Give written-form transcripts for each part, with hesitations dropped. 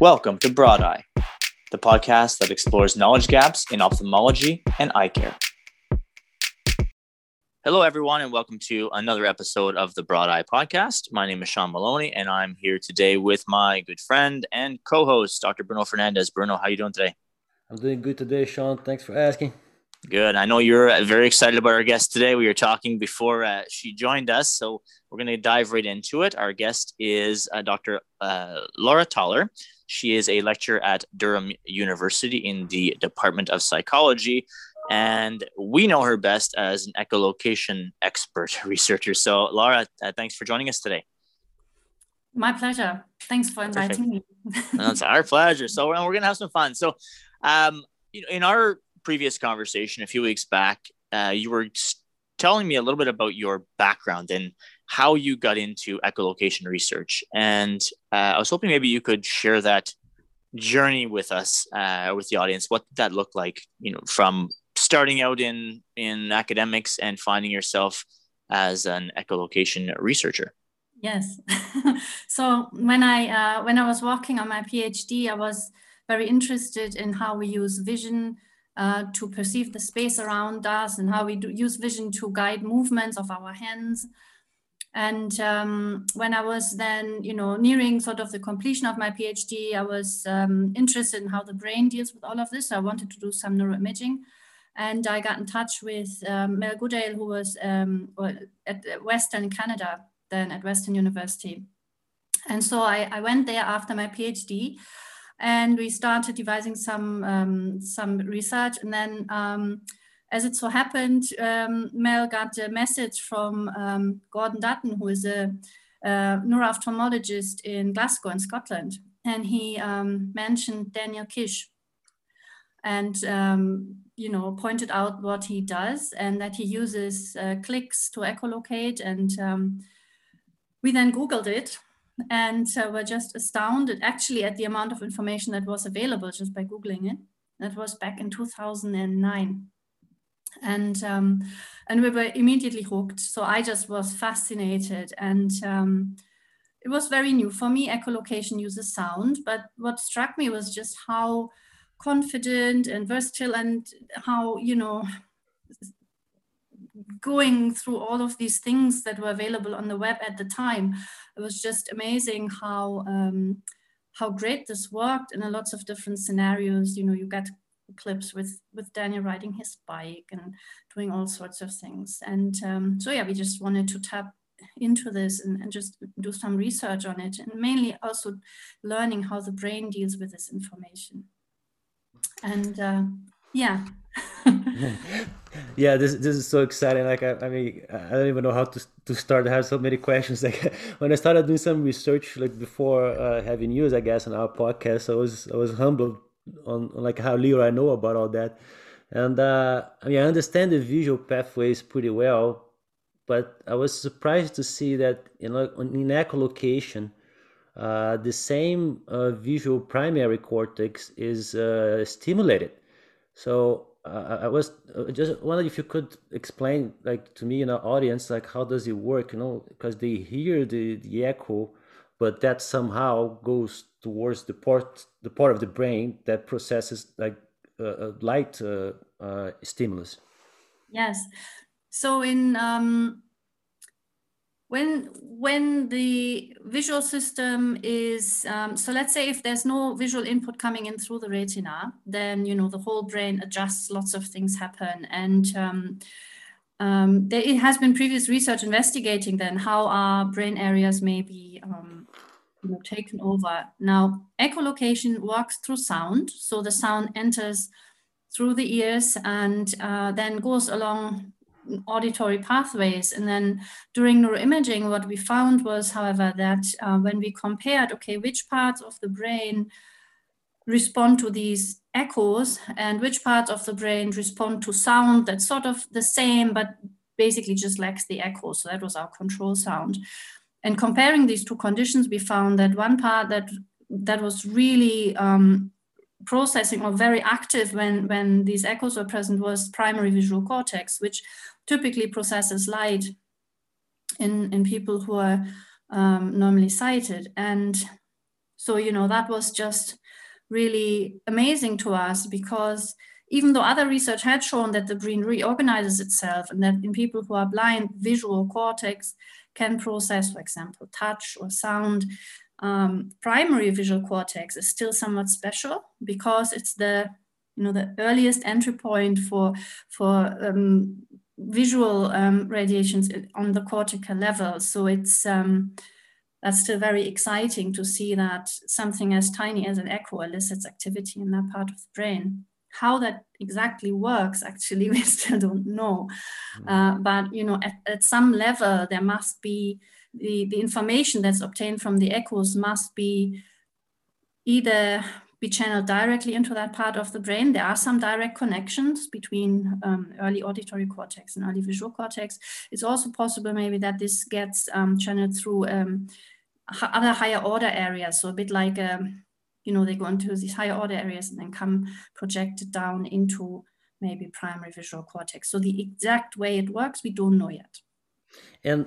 Welcome to Broad Eye, the podcast that explores knowledge gaps in ophthalmology and eye care. Hello, everyone, and welcome to another episode of the Broad Eye podcast. My name is Sean Maloney, and I'm here today with my good friend and co-host, Dr. Bruno Fernandez. Bruno, how are you doing today? I'm doing good today, Sean. Thanks for asking. Good. I know you're very excited about our guest today. We were talking before she joined us, so we're going to dive right into it. Our guest is Dr. Laura Taller. She is a lecturer at Durham University in the Department of Psychology, and we know her best as an echolocation expert researcher. So, Laura, thanks for joining us today. My pleasure. Thanks for inviting me. That's our pleasure. So, we're going to have some fun. So, in our previous conversation a few weeks back, you were telling me a little bit about your background and how you got into echolocation research. And I was hoping maybe you could share that journey with us, with the audience. What did that look like, from starting out in academics and finding yourself as an echolocation researcher? Yes. So when I was working on my PhD, I was very interested in how we use vision to perceive the space around us and how we use vision to guide movements of our hands. And when I was then, nearing sort of the completion of my PhD, I was interested in how the brain deals with all of this. So I wanted to do some neuroimaging. And I got in touch with Mel Goodale, who was at Western Canada, then at Western University. And so I went there after my PhD. And we started devising some research. And then as it so happened, Mel got a message from Gordon Dutton, who is a neuro-ophthalmologist in Glasgow in Scotland. And he mentioned Daniel Kish and, pointed out what he does and that he uses clicks to echolocate. And we then Googled it. And we're just astounded, actually, at the amount of information that was available just by Googling it. That was back in 2009. And we were immediately hooked. So I just was fascinated. And it was very new for me. Echolocation uses sound. But what struck me was just how confident and versatile and how, going through all of these things that were available on the web at the time. It was just amazing how great this worked in lots of different scenarios. You got clips with Daniel riding his bike and doing all sorts of things. And we just wanted to tap into this and just do some research on it, and mainly also learning how the brain deals with this information. And yeah, this is so exciting. Like, I mean, I don't even know how to start. I have so many questions. Like, when I started doing some research, like before having you, I guess, on our podcast, I was humbled on like how little I know about all that. And I understand the visual pathways pretty well, but I was surprised to see that in echolocation, the same visual primary cortex is stimulated. So I was just wondering if you could explain, like, to me in our audience, like, how does it work? Because they hear the echo, but that somehow goes towards the part of the brain that processes like light stimulus. Yes. So in when the visual system is let's say if there's no visual input coming in through the retina, then the whole brain adjusts, lots of things happen. And there has been previous research investigating then how our brain areas may be taken over. Now, echolocation works through sound, so the sound enters through the ears and then goes along auditory pathways. And then during neuroimaging, what we found was, however, that when we compared, which parts of the brain respond to these echoes and which parts of the brain respond to sound that's sort of the same, but basically just lacks the echo. So that was our control sound. And comparing these two conditions, we found that one part that was really processing or very active when these echoes were present was primary visual cortex, which typically processes light in people who are normally sighted. And So, you know, that was just really amazing to us, because even though other research had shown that the brain reorganizes itself and that in people who are blind, visual cortex can process, for example, touch or sound, primary visual cortex is still somewhat special because it's the, you know, the earliest entry point for visual radiations on the cortical level. So it's that's still very exciting to see that something as tiny as an echo elicits activity in that part of the brain. How that exactly works, actually, we still don't know. But, you know, at some level, there must be the information that's obtained from the echoes must be either be channeled directly into that part of the brain. There are some direct connections between early auditory cortex and early visual cortex. It's also possible maybe that this gets channeled through other higher order areas. So a bit like, you know, they go into these higher order areas and then come projected down into maybe primary visual cortex. So the exact way it works, we don't know yet. And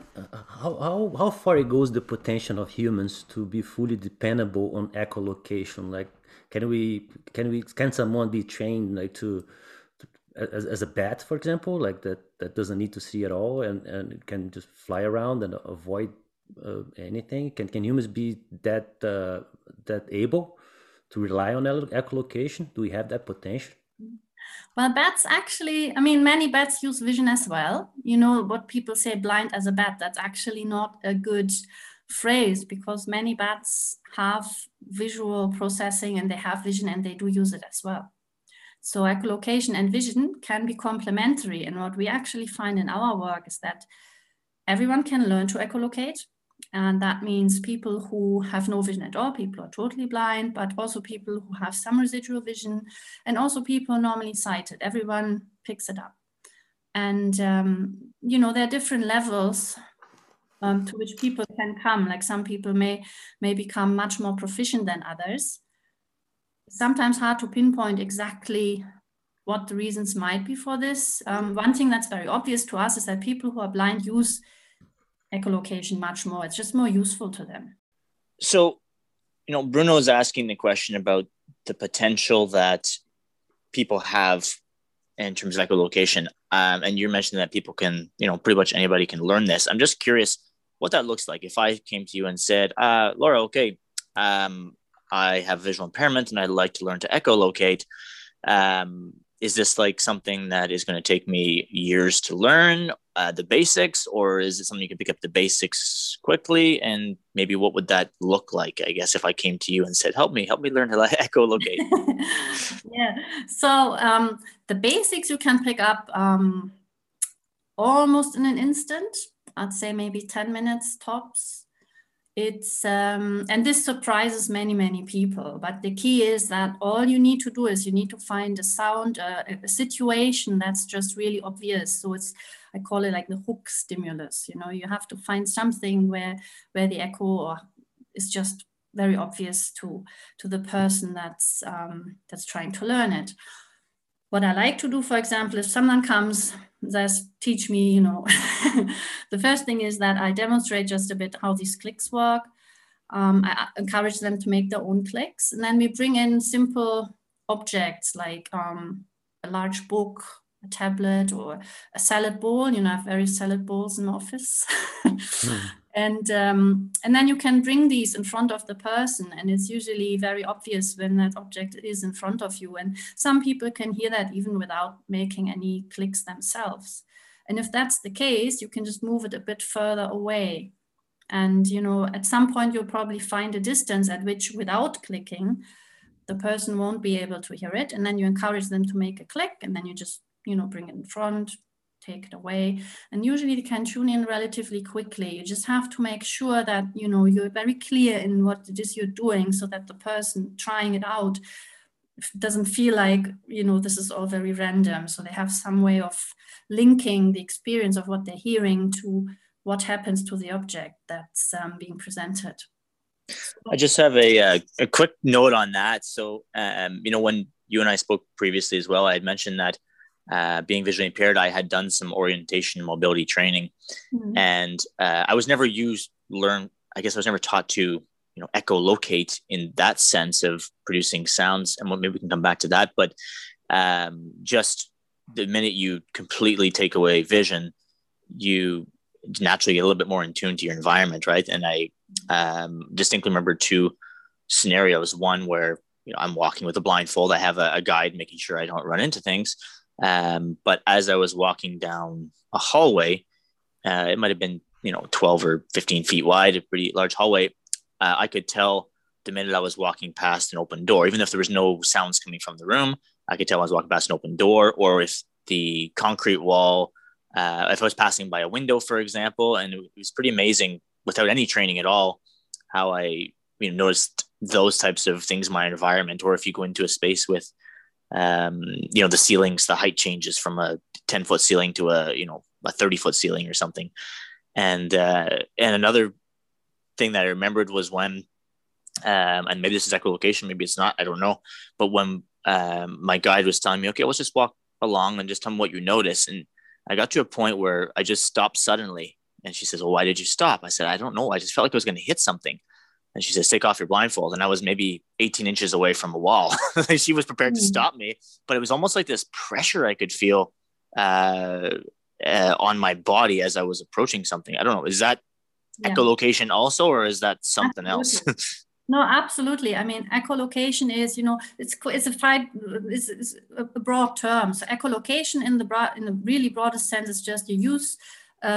how far it goes the potential of humans to be fully dependable on echolocation? Like, can someone be trained like to as a bat, for example, like that doesn't need to see at all and can just fly around and avoid anything? Can humans be that able to rely on echolocation? Do we have that potential? Well, bats actually, I mean, many bats use vision as well. You know, what people say blind as a bat, that's actually not a good phrase, because many bats have visual processing and they have vision and they do use it as well. So echolocation and vision can be complementary. And what we actually find in our work is that everyone can learn to echolocate. And that means people who have no vision at all, people are totally blind, but also people who have some residual vision, and also people normally sighted. Everyone picks it up. And, you know, there are different levels to which people can come. Like some people may become much more proficient than others. It's sometimes hard to pinpoint exactly what the reasons might be for this. One thing that's very obvious to us is that people who are blind use echolocation much more. It's just more useful to them. So, you know, Bruno is asking the question about the potential that people have in terms of echolocation. And you're mentioning that people can, you know, pretty much anybody can learn this. I'm just curious what that looks like. If I came to you and said, Laura, okay, I have visual impairment and I'd like to learn to echolocate. Is this like something that is going to take me years to learn the basics, or is it something you can pick up the basics quickly? And maybe what would that look like, I guess, if I came to you and said, help me learn how to echolocate? Yeah. So the basics you can pick up almost in an instant. I'd say maybe 10 minutes tops. It's and this surprises many people, but the key is that all you need to do is you need to find a sound, a situation that's just really obvious. So it's, I call it like the hook stimulus. You know, you have to find something where the echo is just very obvious to the person that's trying to learn it. What I like to do, for example, if someone comes, says, teach me, you know, the first thing is that I demonstrate just a bit how these clicks work. I encourage them to make their own clicks. And then we bring in simple objects like a large book, a tablet, or a salad bowl. You know, I have various salad bowls in my office. And then you can bring these in front of the person, and it's usually very obvious when that object is in front of you. And some people can hear that even without making any clicks themselves. And if that's the case, you can just move it a bit further away. And, you know, at some point you'll probably find a distance at which without clicking, the person won't be able to hear it. And then you encourage them to make a click, and then you just, you know, bring it in front, take it away. And usually they can tune in relatively quickly. You just have to make sure that, you know, you're very clear in what it is you're doing, so that the person trying it out doesn't feel like, you know, this is all very random. So they have some way of linking the experience of what they're hearing to what happens to the object that's being presented. I just have a quick note on that. So, you know, when you and I spoke previously as well, I had mentioned that being visually impaired, I had done some orientation and mobility training, and I was never taught to echolocate in that sense of producing sounds. And maybe we can come back to that, but just the minute you completely take away vision, you naturally get a little bit more in tune to your environment, right? And I distinctly remember two scenarios. One where, I'm walking with a blindfold. I have a guide making sure I don't run into things. But as I was walking down a hallway, it might've been, 12 or 15 feet wide, a pretty large hallway. I could tell the minute I was walking past an open door, even if there was no sounds coming from the room, I could tell I was walking past an open door, or if the concrete wall, if I was passing by a window, for example. And it was pretty amazing, without any training at all, how I noticed those types of things in my environment. Or if you go into a space with, the ceilings, the height changes from a 10-foot ceiling to a 30-foot ceiling or something. And another thing that I remembered was when, and maybe this is echolocation, maybe it's not, I don't know. But when my guide was telling me, okay, let's just walk along and just tell me what you notice. And I got to a point where I just stopped suddenly. And she says, well, why did you stop? I said, I don't know. I just felt like I was going to hit something. And she says, take off your blindfold. And I was maybe 18 inches away from a wall. She was prepared to stop me, but it was almost like this pressure I could feel on my body as I was approaching something. I don't know. Is that echolocation also, or is that something else? No, absolutely. I mean, echolocation is, it's a broad term. So echolocation in the really broadest sense is just you use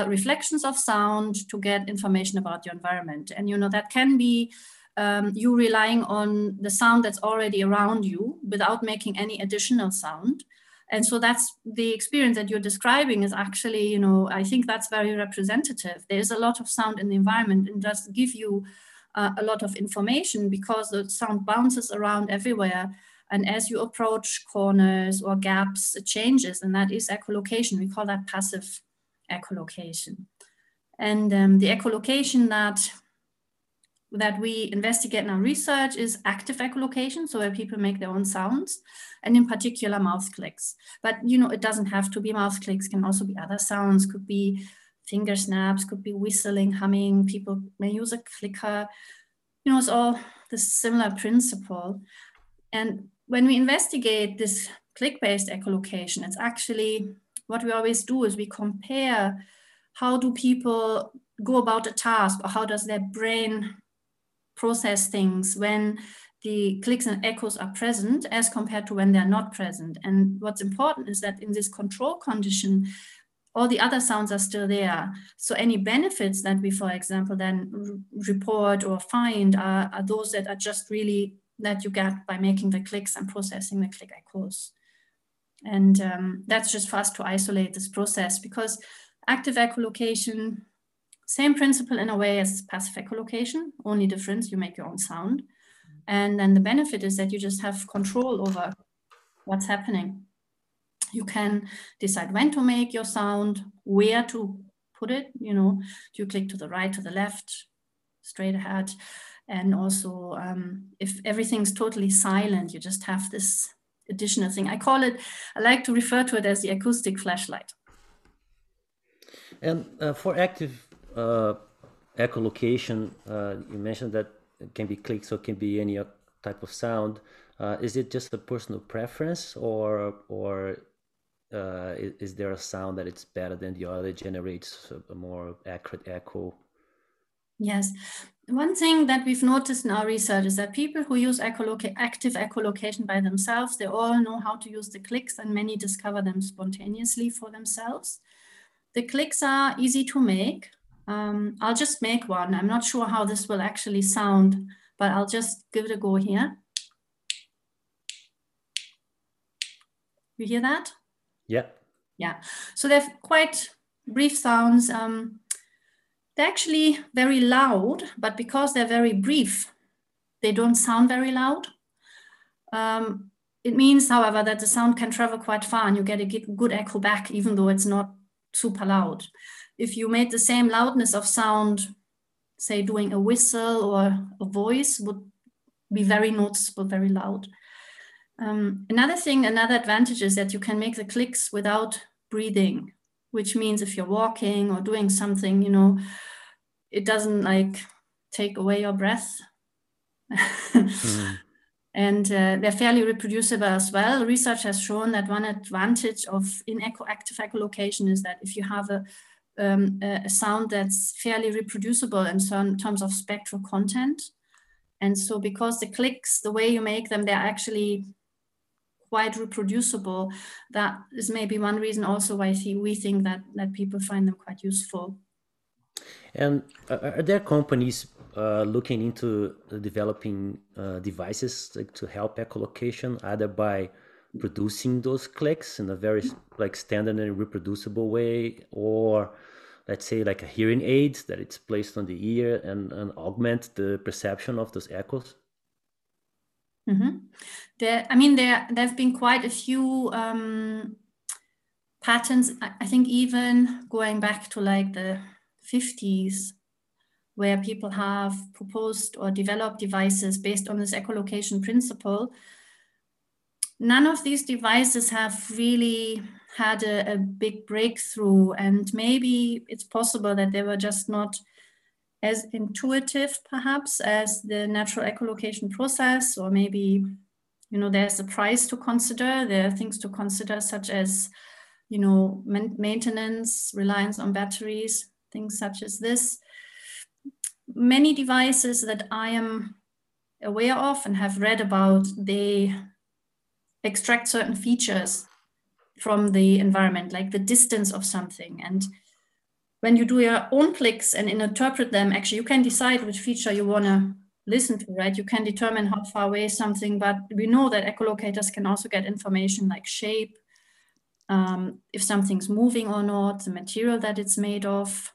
reflections of sound to get information about your environment. And, that can be you relying on the sound that's already around you without making any additional sound. And so that's the experience that you're describing is actually, I think that's very representative. There's a lot of sound in the environment and does give you a lot of information because the sound bounces around everywhere. And as you approach corners or gaps, it changes. And that is echolocation. We call that passive echolocation. And the echolocation that we investigate in our research is active echolocation, so where people make their own sounds, and in particular mouth clicks. But it doesn't have to be mouth clicks, can also be other sounds, could be finger snaps, could be whistling, humming, people may use a clicker. It's all this similar principle. And when we investigate this click-based echolocation, it's actually what we always do is we compare how do people go about a task, or how does their brain process things when the clicks and echoes are present as compared to when they're not present. And what's important is that in this control condition, all the other sounds are still there. So any benefits that we, for example, then report or find are those that are just really that you get by making the clicks and processing the click echoes. And that's just for us to isolate this process, because active echolocation, same principle in a way as passive echolocation, only difference, you make your own sound. And then the benefit is that you just have control over what's happening. You can decide when to make your sound, where to put it, do you click to the right, to the left, straight ahead. And also if everything's totally silent, you just have this additional thing. I like to refer to it as the acoustic flashlight. And for active echolocation, you mentioned that it can be clicks, so it can be any type of sound. Is it just a personal preference, or is there a sound that it's better than the other, generates a more accurate echo? Yes. One thing that we've noticed in our research is that people who use active echolocation by themselves, they all know how to use the clicks, and many discover them spontaneously for themselves. The clicks are easy to make. I'll just make one. I'm not sure how this will actually sound, but I'll just give it a go here. You hear that? Yeah. Yeah. So they're quite brief sounds. They're actually very loud, but because they're very brief, they don't sound very loud. It means, however, that the sound can travel quite far and you get a good echo back, even though it's not super loud. If you made the same loudness of sound, say doing a whistle or a voice, would be very noticeable, very loud. Another advantage is that you can make the clicks without breathing, which means if you're walking or doing something, it doesn't take away your breath. Mm. And they're fairly reproducible as well. Research has shown that one advantage of active echolocation is that if you have a sound that's fairly reproducible in terms of spectral content. And so because the clicks, the way you make them, they're actually quite reproducible. That is maybe one reason also why we think that people find them quite useful. And are there companies looking into developing devices to help echolocation, either by producing those clicks in a very like standard and reproducible way, or let's say like a hearing aid that it's placed on the ear and augment the perception of those echoes? Mm-hmm. There have been quite a few patents, I think even going back to like the 50s, where people have proposed or developed devices based on this echolocation principle. None of these devices have really had a big breakthrough, and maybe it's possible that they were just not as intuitive perhaps as the natural echolocation process, or maybe, you know, there's a price to consider. There are things to consider such as, you know, maintenance, reliance on batteries, things such as this. Many devices that I am aware of and have read about, they extract certain features from the environment, like the distance of something. And when you do your own clicks and interpret them, actually, you can decide which feature you want to listen to, right? You can determine how far away something, but we know that echolocators can also get information like shape, if something's moving or not, the material that it's made of,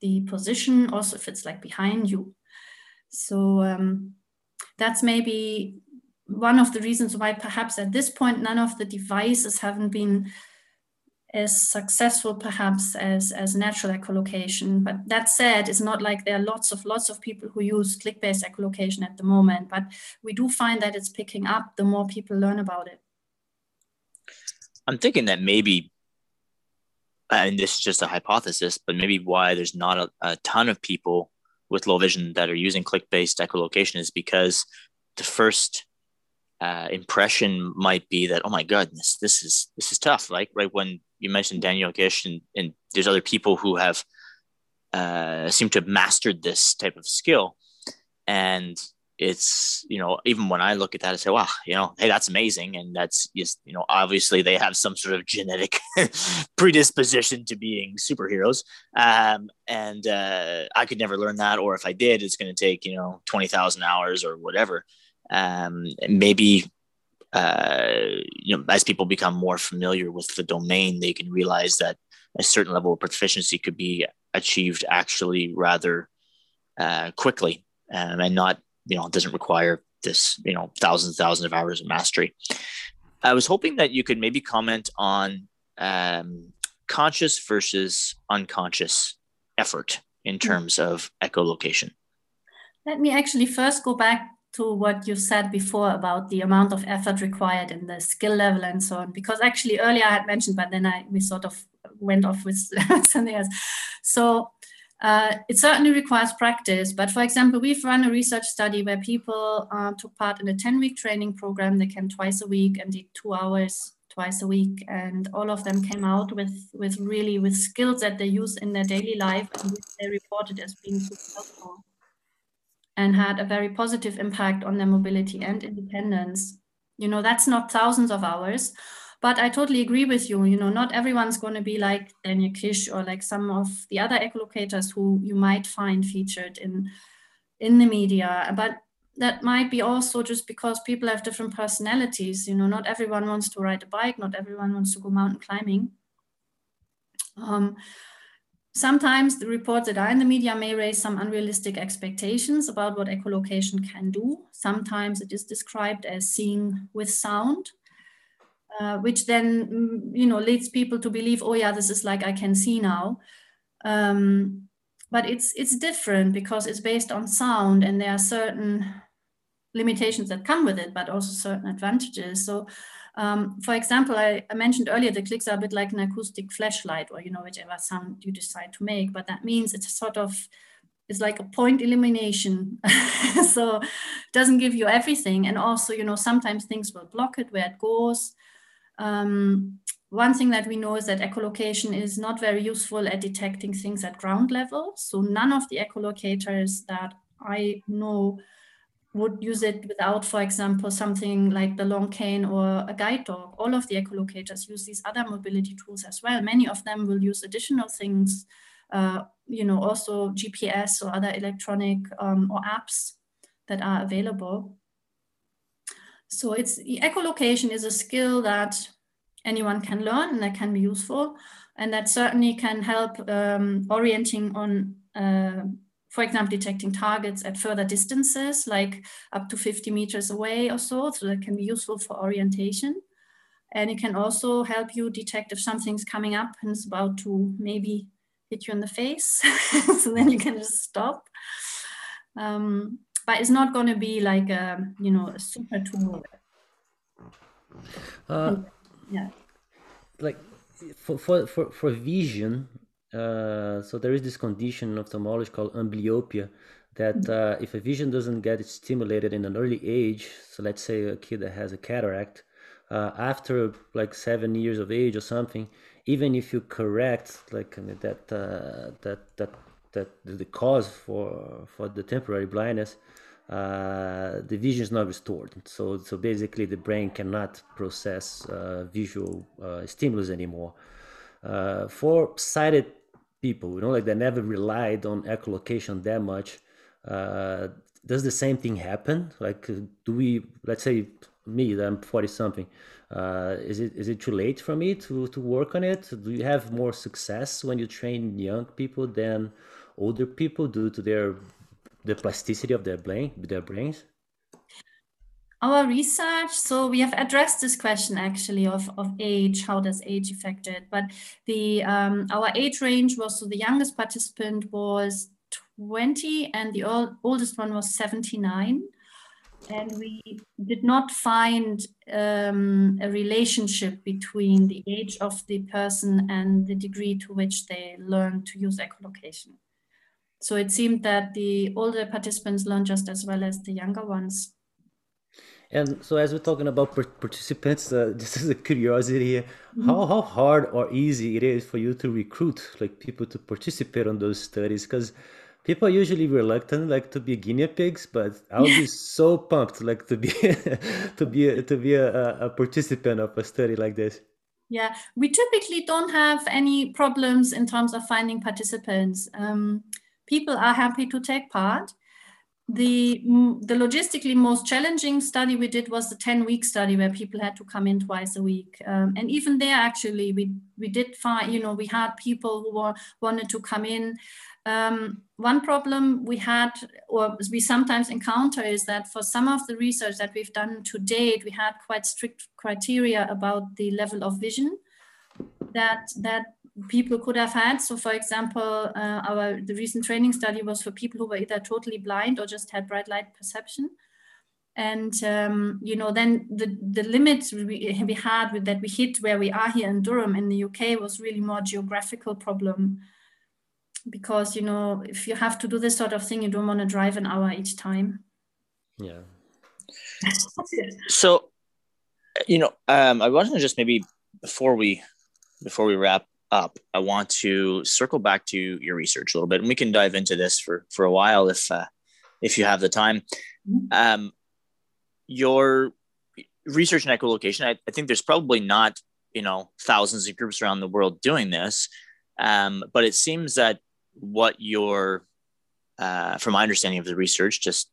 the position, also if it's like behind you. So that's maybe one of the reasons why perhaps at this point, none of the devices haven't been as successful perhaps as natural echolocation. But that said, it's not like there are lots of people who use click-based echolocation at the moment, but we do find that it's picking up the more people learn about it. I'm thinking that maybe, and this is just a hypothesis, but maybe why there's not a ton of people with low vision that are using click-based echolocation is because the first impression might be that, oh my goodness, this is tough. Like right when you mentioned Daniel Kish, and there's other people who have seem to have mastered this type of skill, and it's, you know, even when I look at that, I say, wow, you know, hey, that's amazing. And that's just, you know, obviously they have some sort of genetic predisposition to being superheroes. And I could never learn that. Or if I did, it's going to take, you know, 20,000 hours or whatever. Maybe, as people become more familiar with the domain, they can realize that a certain level of proficiency could be achieved actually rather quickly, and not, you know, it doesn't require this, you know, thousands of hours of mastery. I was hoping that you could maybe comment on conscious versus unconscious effort in terms of echolocation. Let me actually first go back to what you said before about the amount of effort required and the skill level and so on, because actually earlier I had mentioned, but then we sort of went off with something else. So it certainly requires practice, but for example, we've run a research study where people took part in a 10-week training program. They came twice a week and did 2 hours twice a week, and all of them came out with skills that they use in their daily life and which they reported as being successful, and had a very positive impact on their mobility and independence. You know, that's not thousands of hours, but I totally agree with you. You know, not everyone's going to be like Daniel Kish or like some of the other echolocators who you might find featured in the media, but that might be also just because people have different personalities. You know, not everyone wants to ride a bike, not everyone wants to go mountain climbing. Sometimes the reports that are in the media may raise some unrealistic expectations about what echolocation can do. Sometimes it is described as seeing with sound, which then, you know, leads people to believe, oh yeah, this is like I can see now. But it's different because it's based on sound, and there are certain limitations that come with it, but also certain advantages. So, for example, I mentioned earlier, the clicks are a bit like an acoustic flashlight, or, you know, whichever sound you decide to make, but that means it's sort of it's like a point elimination. So it doesn't give you everything. And also, you know, sometimes things will block it where it goes. One thing that we know is that echolocation is not very useful at detecting things at ground level. So none of the echolocators that I know would use it without, for example, something like the long cane or a guide dog. All of the ecolocators use these other mobility tools as well. Many of them will use additional things, you know, also GPS or other electronic or apps that are available. So it's, echolocation is a skill that anyone can learn and that can be useful. And that certainly can help orienting on, for example, detecting targets at further distances, like up to 50 meters away or so. So that can be useful for orientation. And it can also help you detect if something's coming up and it's about to maybe hit you in the face. So then you can just stop. But it's not going to be like a, you know, a super tool. Yeah. Like for vision, so there is this condition in ophthalmology called amblyopia, that if a vision doesn't get stimulated in an early age, so let's say a kid that has a cataract, after like 7 years of age or something, even if you correct like that the cause for the temporary blindness, the vision is not restored. So basically the brain cannot process visual stimulus anymore. For sighted people, you know, like they never relied on echolocation that much. Does the same thing happen? Like, do we, let's say me, I'm 40 something, is it too late for me to work on it? Do you have more success when you train young people than older people due to the plasticity of their brains? Our research, so we have addressed this question actually of age, how does age affect it? But the our age range was, so the youngest participant was 20 and the oldest one was 79. And we did not find a relationship between the age of the person and the degree to which they learned to use echolocation. So it seemed that the older participants learned just as well as the younger ones. And so as we're talking about participants, just as a curiosity here, how hard or easy it is for you to recruit like people to participate on those studies? Because people are usually reluctant like to be guinea pigs, but I'll be so pumped like to be a participant of a study like this. Yeah, we typically don't have any problems in terms of finding participants. People are happy to take part. The logistically most challenging study we did was the 10-week study where people had to come in twice a week. And even there, actually, we did find, you know, we had people who wanted to come in. One problem we had, or we sometimes encounter, is that for some of the research that we've done to date, we had quite strict criteria about the level of vision that people could have had. So for example, the recent training study was for people who were either totally blind or just had bright light perception. And, you know, then the limits we had with that we hit where we are here in Durham in the UK was really more geographical problem. Because, you know, if you have to do this sort of thing, you don't want to drive an hour each time. Yeah. So, you know, I want to just maybe before we wrap up, I want to circle back to your research a little bit, and we can dive into this for a while if you have the time. Your research in echolocation, I think there's probably not, you know, thousands of groups around the world doing this, but it seems that what your, from my understanding of the research, just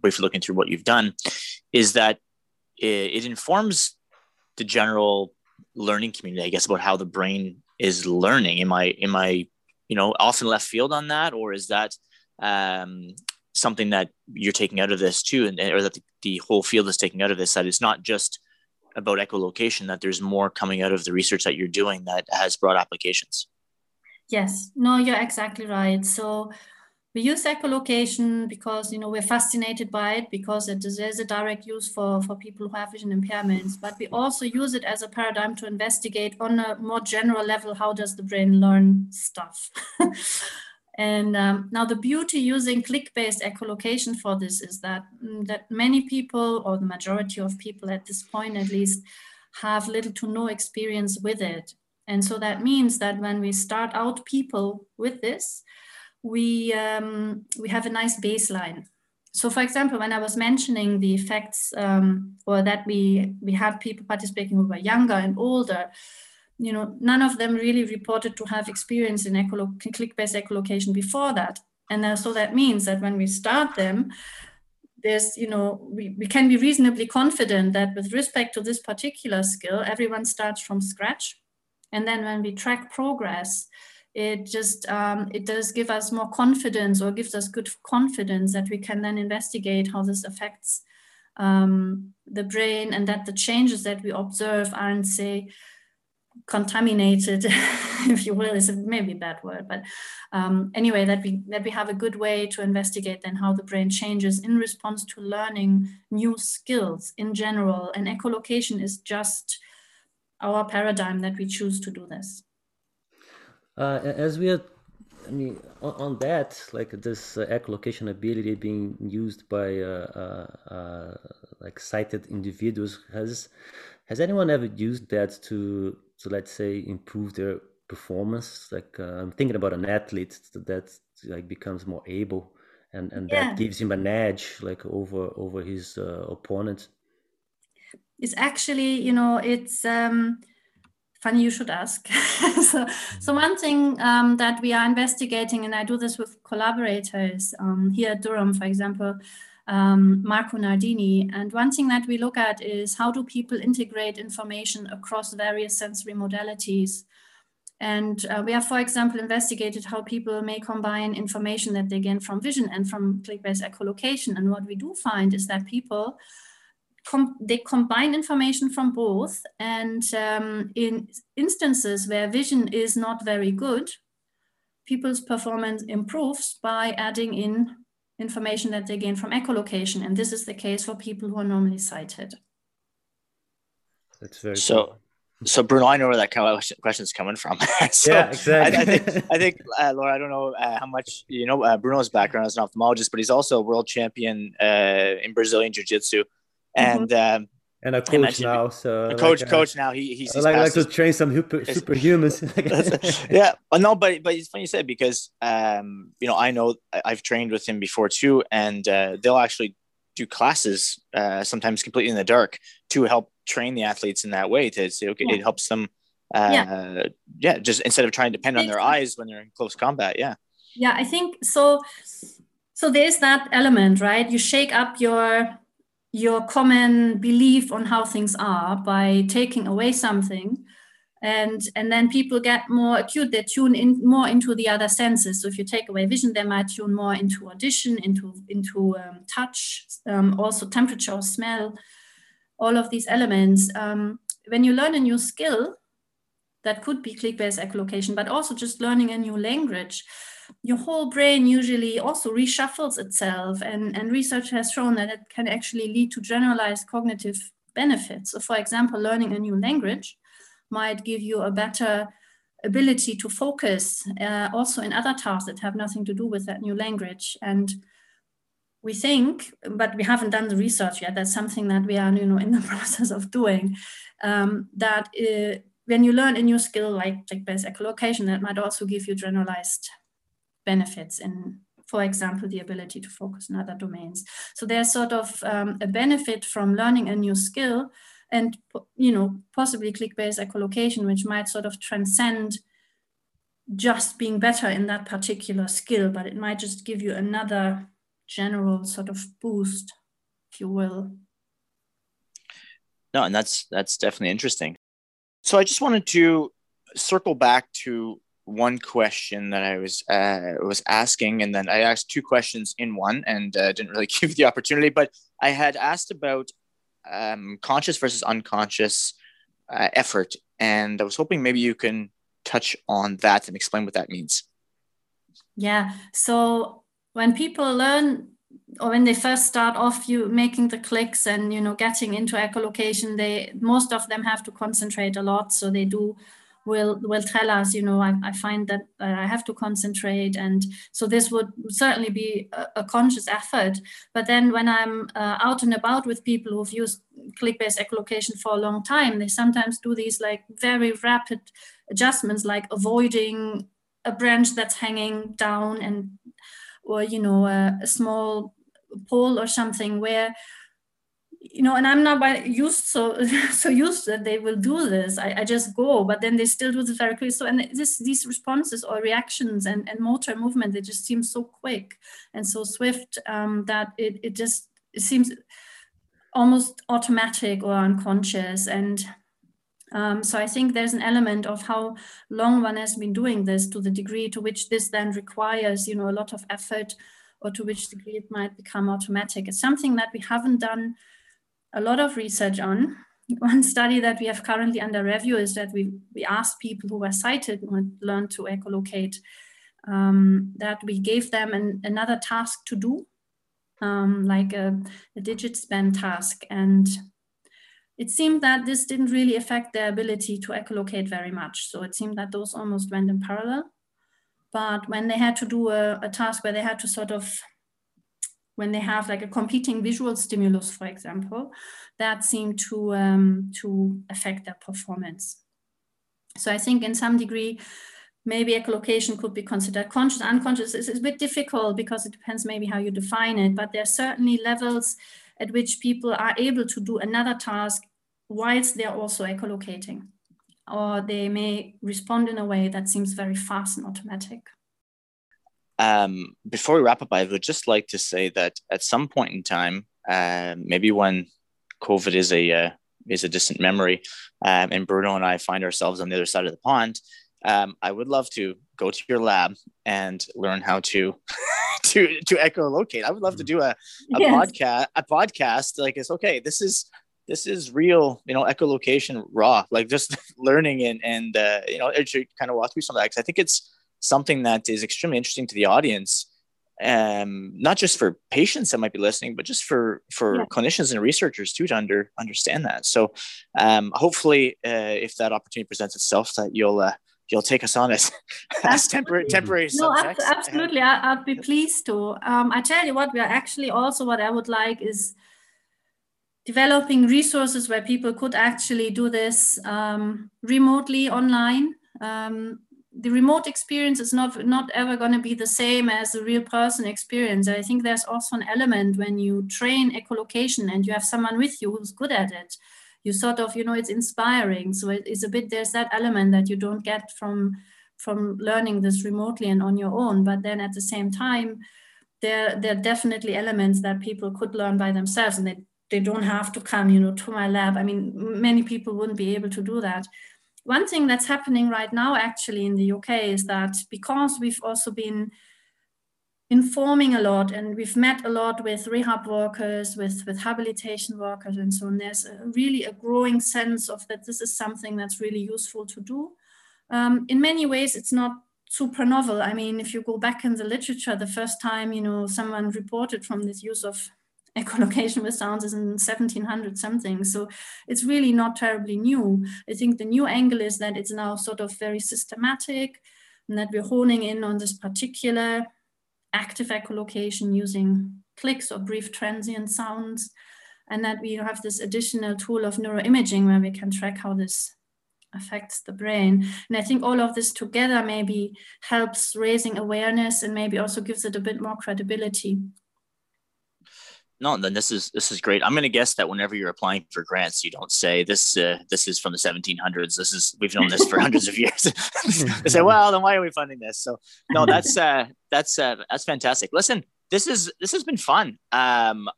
briefly looking through what you've done, is that it informs the general learning community, I guess, about how the brain is learning. Am I, you know, off in left field on that, or is that something that you're taking out of this too, and or that the whole field is taking out of this, that it's not just about echolocation, that there's more coming out of the research that you're doing that has broad applications? Yes, no, you're exactly right. So we use echolocation because, you know, we're fascinated by it because there's a direct use for people who have vision impairments, but we also use it as a paradigm to investigate on a more general level, how does the brain learn stuff? And now the beauty using click-based echolocation for this is that many people, or the majority of people at this point at least, have little to no experience with it. And so that means that when we start out people with this, we have a nice baseline. So for example, when I was mentioning the effects or that we had people participating who were younger and older, you know, none of them really reported to have experience in click-based echolocation before that. And so that means that when we start them, there's, you know, we can be reasonably confident that with respect to this particular skill, everyone starts from scratch. And then when we track progress, it just, it does give us more confidence, or gives us good confidence that we can then investigate how this affects the brain, and that the changes that we observe aren't, say, contaminated, if you will, is maybe a bad word, but anyway, that we have a good way to investigate then how the brain changes in response to learning new skills in general. And echolocation is just our paradigm that we choose to do this. As we are, I mean, on that, like this echolocation ability being used by like sighted individuals, has anyone ever used that to let's say improve their performance? Like I'm thinking about an athlete that like becomes more able, and yeah, that gives him an edge like over his opponent. It's actually, you know, it's funny you should ask. so one thing that we are investigating, and I do this with collaborators here at Durham, for example, Marco Nardini. And one thing that we look at is how do people integrate information across various sensory modalities. And we have, for example, investigated how people may combine information that they gain from vision and from click-based echolocation. And what we do find is that people, they combine information from both. And in instances where vision is not very good, people's performance improves by adding in information that they gain from echolocation. And this is the case for people who are normally sighted. That's very cool. So Bruno, I know where that question is coming from. So yeah, exactly. I think Laura, I don't know how much you know Bruno's background as an ophthalmologist, but he's also a world champion in Brazilian Jiu-Jitsu, and a coach now. So a coach now. He's like to train some superhumans. Yeah, no, but it's funny you said, because you know, I know I've trained with him before too, and they'll actually do classes sometimes completely in the dark to help train the athletes in that way. To say, okay, yeah, it helps them. Yeah, just instead of trying to depend on their eyes when they're in close combat. Yeah. Yeah, I think so. So there's that element, right? You shake up your common belief on how things are by taking away something, and then people get more acute. They tune in more into the other senses. So if you take away vision, they might tune more into audition, into touch, also temperature or smell, all of these elements. When you learn a new skill, that could be click-based echolocation, but also just learning a new language, your whole brain usually also reshuffles itself, and research has shown that it can actually lead to generalized cognitive benefits. So for example, learning a new language might give you a better ability to focus also in other tasks that have nothing to do with that new language. And we think, but we haven't done the research yet, that's something that we are, you know, in the process of doing, that when you learn a new skill like click-based echolocation, that might also give you generalized benefits in, for example, the ability to focus in other domains. So there's sort of a benefit from learning a new skill, and, you know, possibly click-based echolocation, which might sort of transcend just being better in that particular skill, but it might just give you another general sort of boost, if you will. No, and that's definitely interesting. So I just wanted to circle back to one question that I was asking, and then I asked two questions in one, and didn't really give the opportunity. But I had asked about conscious versus unconscious effort, and I was hoping maybe you can touch on that and explain what that means. Yeah. So when people learn, or when they first start off, you making the clicks and, you know, getting into echolocation, most of them have to concentrate a lot, so they do will tell us, you know, I find that I have to concentrate. And so this would certainly be a conscious effort. But then when I'm out and about with people who've used click-based echolocation for a long time, they sometimes do these like very rapid adjustments, like avoiding a branch that's hanging down, and or, you know, a small pole or something where, you know, and I'm not used so used that they will do this. I just go, but then they still do this very quickly. So, and these responses or reactions and motor movement, they just seem so quick and so swift that it just seems almost automatic or unconscious. And so I think there's an element of how long one has been doing this to the degree to which this then requires, you know, a lot of effort, or to which degree it might become automatic. It's something that we haven't done a lot of research on. One study that we have currently under review is that we asked people who were sighted and had learned to echolocate, that we gave them another task to do, like a digit span task. And it seemed that this didn't really affect their ability to echolocate very much. So it seemed that those almost went in parallel. But when they had to do a task where they had to sort of, when they have like a competing visual stimulus, for example, that seemed to affect their performance. So I think in some degree, maybe echolocation could be considered conscious, unconscious. It's a bit difficult because it depends maybe how you define it, but there are certainly levels at which people are able to do another task whilst they're also echolocating, or they may respond in a way that seems very fast and automatic. Before we wrap up, I would just like to say that at some point in time, maybe when COVID is a distant memory, and Bruno and I find ourselves on the other side of the pond, I would love to go to your lab and learn how to to echolocate. I would love to do a podcast like it's okay. This is real, you know, echolocation raw, like just learning and you know, it should kind of walk through some of that, because I think it's something that is extremely interesting to the audience, not just for patients that might be listening, but just for clinicians and researchers too, to understand that. So hopefully, if that opportunity presents itself, that you'll take us on as temporary subjects. No, absolutely, I'd be pleased to. I tell you what, we are actually also, what I would like is developing resources where people could actually do this remotely online. The remote experience is not ever going to be the same as the real person experience. I think there's also an element when you train echolocation and you have someone with you who's good at it, you sort of, you know, it's inspiring. So it's a bit, there's that element that you don't get from learning this remotely and on your own. But then at the same time, there are definitely elements that people could learn by themselves, and they don't have to come, you know, to my lab. I mean, many people wouldn't be able to do that. One thing that's happening right now actually in the UK is that because we've also been informing a lot, and we've met a lot with rehab workers, with habilitation workers and so on, there's really a growing sense of that this is something that's really useful to do. In many ways, it's not super novel. I mean, if you go back in the literature, the first time, you know, someone reported from this use of echolocation with sounds is in 1700 something. So it's really not terribly new. I think the new angle is that it's now sort of very systematic, and that we're honing in on this particular active echolocation using clicks or brief transient sounds. And that we have this additional tool of neuroimaging where we can track how this affects the brain. And I think all of this together maybe helps raising awareness, and maybe also gives it a bit more credibility. No, then this is great. I'm going to guess that whenever you're applying for grants, you don't say this is from the 1700s. We've known this for hundreds of years. They say, well, then why are we funding this? So no, that's fantastic. Listen, this has been fun. I'm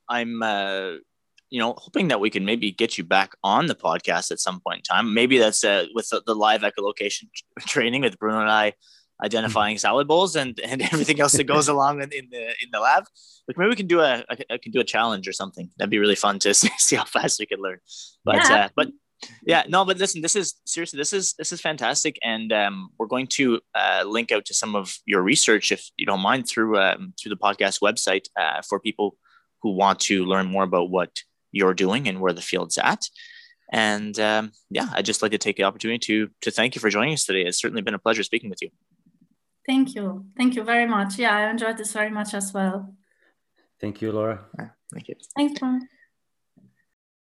you know, hoping that we can maybe get you back on the podcast at some point in time. Maybe that's with the live echolocation training with Bruno and I, identifying salad bowls and everything else that goes along in the lab. Like maybe we can do a challenge or something. That'd be really fun to see how fast we could learn. But yeah. But listen, this is fantastic, and we're going to link out to some of your research, if you don't mind, through the podcast website for people who want to learn more about what you're doing and where the field's at. And yeah, I'd just like to take the opportunity to thank you for joining us today. It's certainly been a pleasure speaking with you. Thank you. Thank you very much. Yeah, I enjoyed this very much as well. Thank you, Laura. Thank you. Thanks, Brian.